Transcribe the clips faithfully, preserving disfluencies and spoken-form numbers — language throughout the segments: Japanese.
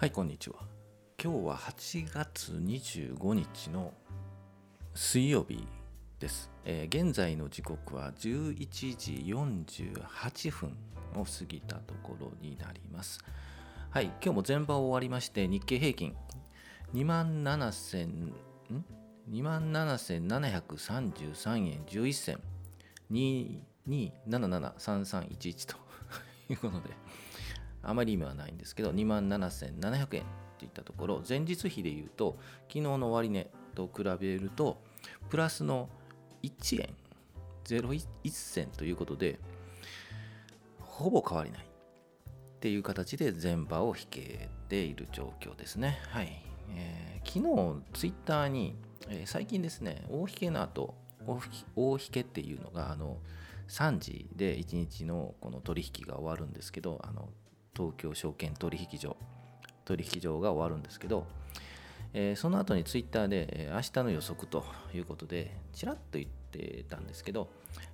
はい、こんにちは。今日ははちがつにじゅうごにちの水曜日です、えー、現在の時刻はじゅういちじよんじゅうはちふんを過ぎたところになります。はい、今日も前場を終わりまして、日経平均 にまんななせんななひゃくさんじゅうさんえんじゅういっせん ににななななさんさんいちいち ということで、あまり意味はないんですけど にまんななせんななひゃくえんっていったところ、前日比でいうと昨日の終値と比べるとプラスのいちえんぜろいちせんということで、ほぼ変わりないっていう形で前場を引けている状況ですね。はい、えー、昨日ツイッターに、えー、最近ですね、大引けの後大 引, 大引けっていうのがあのさんじでいちにちのこの取引が終わるんですけど、あの東京証券取引所取引所が終わるんですけど、えー、その後にツイッターで、えー、明日の予測ということでちらっと言ってたんですけど、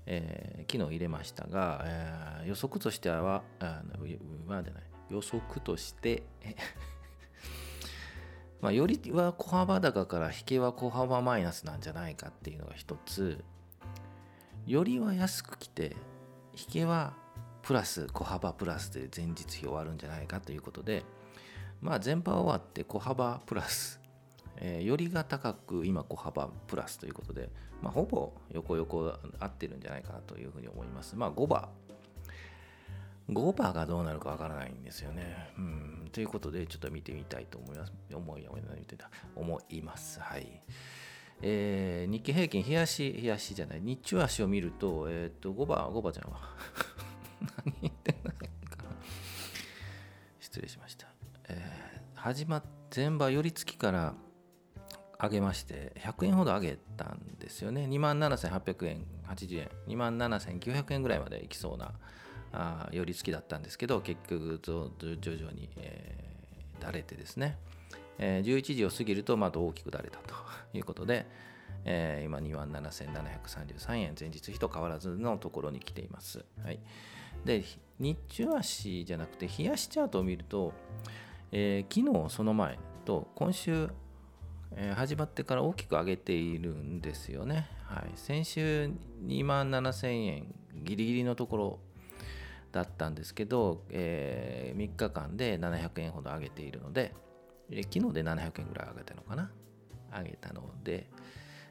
えー、昨日入れましたが、えー、予測としてはあのまあじゃない予測としてまあよりは小幅高から引けは小幅マイナスなんじゃないかっていうのが一つ、よりは安く来て引けはプラス小幅プラスで前日比終わるんじゃないかということで、まあ前場終わって小幅プラス、えー、よりが高く今小幅プラスということで、まあほぼ横横合ってるんじゃないかなというふうに思います。まあごばごばがどうなるかわからないんですよね。うんということで、ちょっと見てみたいと思います思い思い思いますはい。えー、日経平均日足日足じゃない日中足を見ると、えっとごばごばじゃんわ何言ってんだっけかな失礼しました、えー、始まっ前場寄り付きから上げましてひゃくえんほど上げたんですよね。 にまんななせんはっぴゃくえんはちじゅうえん にまんななせんきゅうひゃくえんぐらいまでいきそうなあ寄り付きだったんですけど、結局徐々に、えー、だれてですね、えー、じゅういちじを過ぎるとまた大きくだれたということで、えー、今 にまんななせんななひゃくさんじゅうさんえん前日比と変わらずのところに来ています。はい、で日中足じゃなくて日足チャートを見ると、えー、昨日その前と今週、えー、始まってから大きく上げているんですよね。はい、先週 にまんななせんえんギリギリのところだったんですけど、えー、みっかかんでななひゃくえんほど上げているので、えー、昨日でななひゃくえんぐらい上げたのかな上げたので、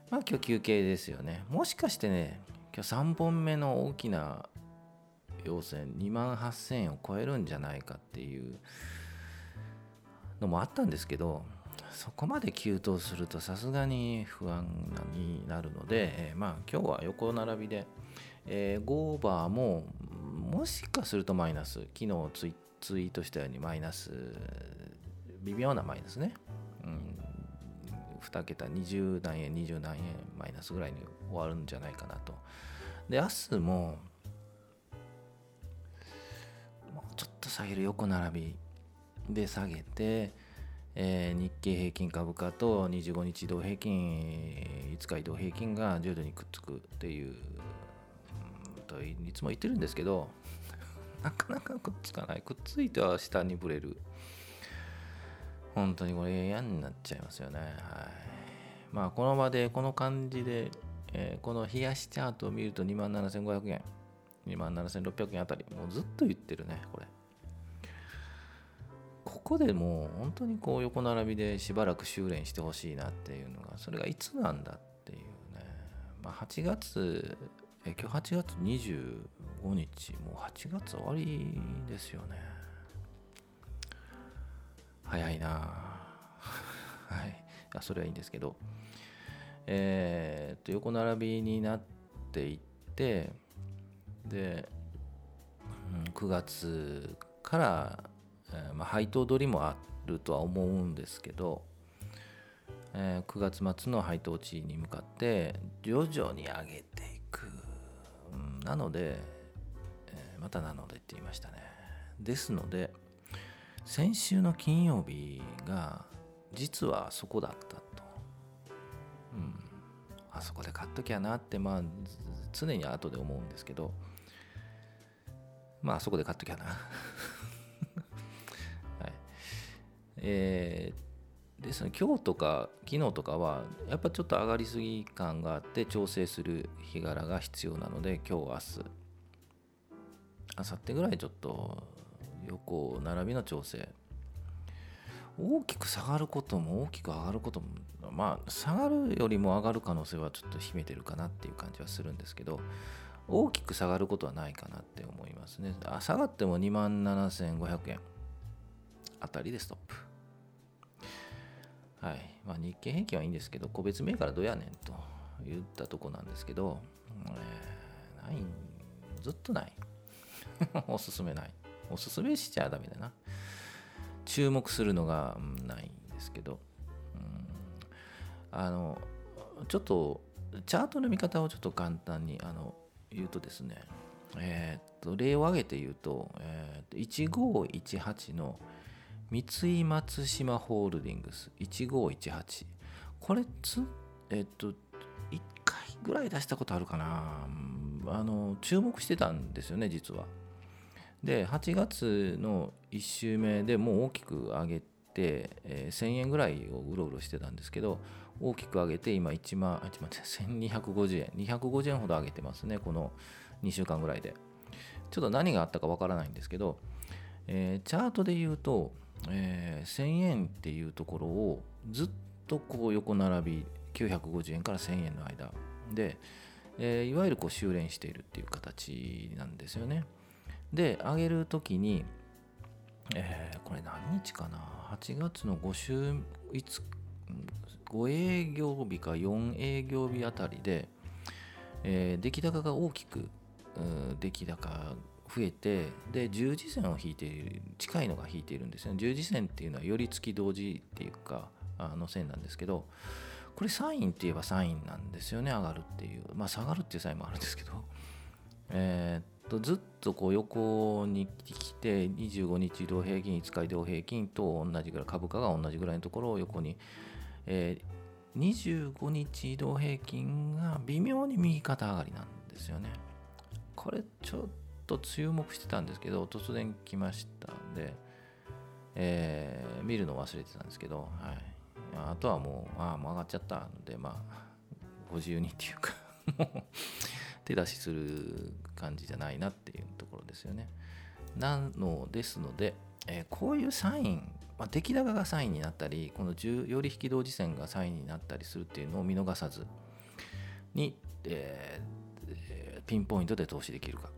まあ今日休憩ですよね。もしかしてね、今日さんぼんめの大きな陽線 にまんはっせんえんを超えるんじゃないかっていうのもあったんですけど、そこまで急騰するとさすがに不安になるので、えー、まあ今日は横並びで、えー、ゴーバーももしかするとマイナス、昨日ツ イ, ツイートしたようにマイナス、微妙なマイナスね、うん、にけたにじゅうなんえんにじゅうなんえんマイナスぐらいに終わるんじゃないかなと。で明日ももうちょっと下げる、横並びで下げて、えー、日経平均株価とにじゅうごにち移動平均、いつか移動平均が徐々にくっつくっていうといつも言ってるんですけど、なかなかくっつかない、くっついては下にぶれる、本当にこれ嫌になっちゃいますよね。はい、まあこの場でこの感じで、えー、この冷やしチャートを見ると にまんななせんごひゃくえん にまんななせんろっぴゃくえんあたり、もうずっと言ってるね。これここでもう本当にこう横並びでしばらく修練してほしいなっていうのが、それがいつなんだっていうね。まあはちがつ、え今日はちがつにじゅうごにち、もうはちがつ終わりですよね。早いなぁはい、あそれはいいんですけど、えー、と横並びになっていってで、うん、くがつから、えーまあ、配当取りもあるとは思うんですけど、えー、くがつ末の配当値に向かって徐々に上げていく、なので、えー、またなのでって言いましたね。ですので先週の金曜日が実はそこだったと、うん、あそこで買っときゃなって、まあ常に後で思うんですけど、まああそこで買っときゃな、はい、えー、ですね、今日とか昨日とかはやっぱちょっと上がりすぎ感があって調整する日柄が必要なので、今日明日明後日ぐらいちょっと横並びの調整、大きく下がることも大きく上がることも、まあ下がるよりも上がる可能性はちょっと秘めてるかなっていう感じはするんですけど、大きく下がることはないかなって思いますね。下がっても にまんななせんごひゃくえんあたりでストップ。はい、まあ、日経平均はいいんですけど、個別銘柄どうやねんと言ったとこなんですけど、えー、ないずっとないおすすめないおすすめしちゃダメだな。注目するのがないんですけど、うん、あのちょっとチャートの見方をちょっと簡単にあの言うとですね、えー、っと例を挙げて言うと、えー、っといちごーいちはちの三井松島ホールディングスいちごーいちはち、これつえー、っといっかいぐらい出したことあるかな、あの注目してたんですよね実は。ではちがつのいち週目でもう大きく上げて、えー、せんえんぐらいをうろうろしてたんですけど、大きく上げて今いちまん、あ、ちょっと待って、せんにひゃくごじゅうえん、にひゃくごじゅうえんほど上げてますね、このにしゅうかんぐらいで。ちょっと何があったかわからないんですけど、えー、チャートで言うと、えー、せんえんっていうところをずっとこう横並びきゅうひゃくごじゅうえんからせんえんの間で、えー、いわゆるこう修練しているっていう形なんですよね。で上げるときに、えー、これ何日かな、はちがつのご週いつかご営業日かよん営業日あたりで、えー、出来高が大きく出来高増えて、で十字線を引いている、近いのが引いているんですよね。十字線っていうのは寄り付き同時っていうかあの線なんですけど、これサインって言えばサインなんですよね、上がるっていう、まあ下がるっていうサインもあるんですけど、えーずっとこう横に来てにじゅうごにち移動平均、いつか移動平均と同じぐらい、株価が同じぐらいのところを横に、えー、にじゅうごにち移動平均が微妙に右肩上がりなんですよね。これちょっと注目してたんですけど突然来ましたんで、えー、見るの忘れてたんですけど、はい、あとはもうあもう上がっちゃったので、まあご自由にっていうかもう手出しする感じじゃないなっていうところですよね。なのですので、えー、こういうサイン、まあ、出来高がサインになったり、この寄り引き同時線がサインになったりするっていうのを見逃さずに、えー、ピンポイントで投資できるか、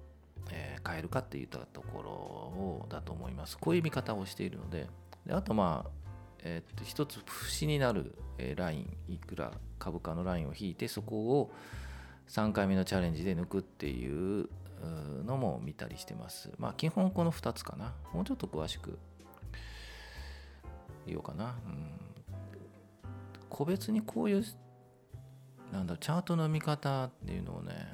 えー、変えるかっていったところをだと思います。こういう見方をしているの で, であとまあえー、っと一つ節になるライン、いくら株価のラインを引いてそこをさんかいめのチャレンジで抜くっていうのも見たりしてます。まあ基本このふたつかな。もうちょっと詳しく言おうかな。うん、個別にこういうなんだろうチャートの見方っていうのをね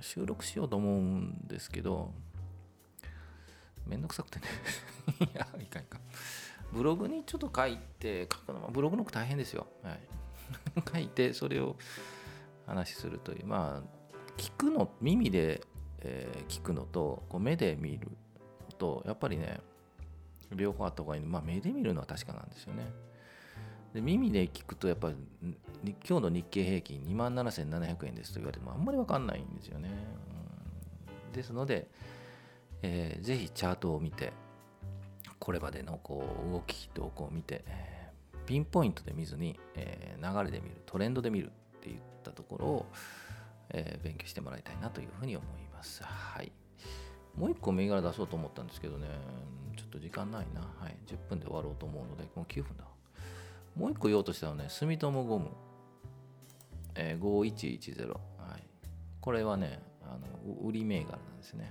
収録しようと思うんですけど、めんどくさくてねいやいかんいかん。ブログにちょっと書いて書くのもブログの方大変ですよ。はい、書いてそれを話するという、まあ聞くの耳で、えー、聞くのとこう目で見るとやっぱりね両方あった方がいいの、まあ、目で見るのは確かなんですよね。で耳で聞くとやっぱり今日の日経平均 にまんななせんななひゃくえんですと言われてもあんまり分かんないんですよね。うん、ですので、えー、ぜひチャートを見てこれまでのこう動き動向を見て、えー、ピンポイントで見ずに、えー、流れで見る、トレンドで見るって言ったところを、えー、勉強してもらいたいなというふうに思います。はい。もう一個銘柄出そうと思ったんですけどね、ちょっと時間ないな。はい。じゅっぷんで終わろうと思うので、もうきゅうふんだ。もう一個言おうとしたのね、住友ゴム、えー、ごーいちいちぜろ、はい。これはね、あの売り銘柄なんですね。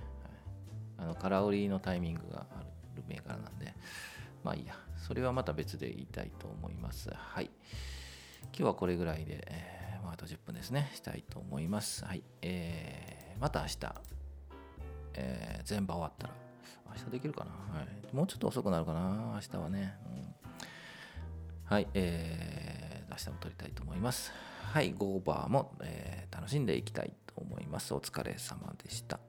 はい、あの空売りのタイミングがある銘柄なんで、まあいいや。それはまた別で言いたいと思います。はい。今日はこれぐらいで、えーあとじゅっぷんですねしたいと思います。はい、えー、また明日、えー、全場終わったら明日できるかな、はい、もうちょっと遅くなるかな明日はね、うん、はい、えー、明日も撮りたいと思います。はい、ゴーバーも、えー、楽しんでいきたいと思います。お疲れ様でした。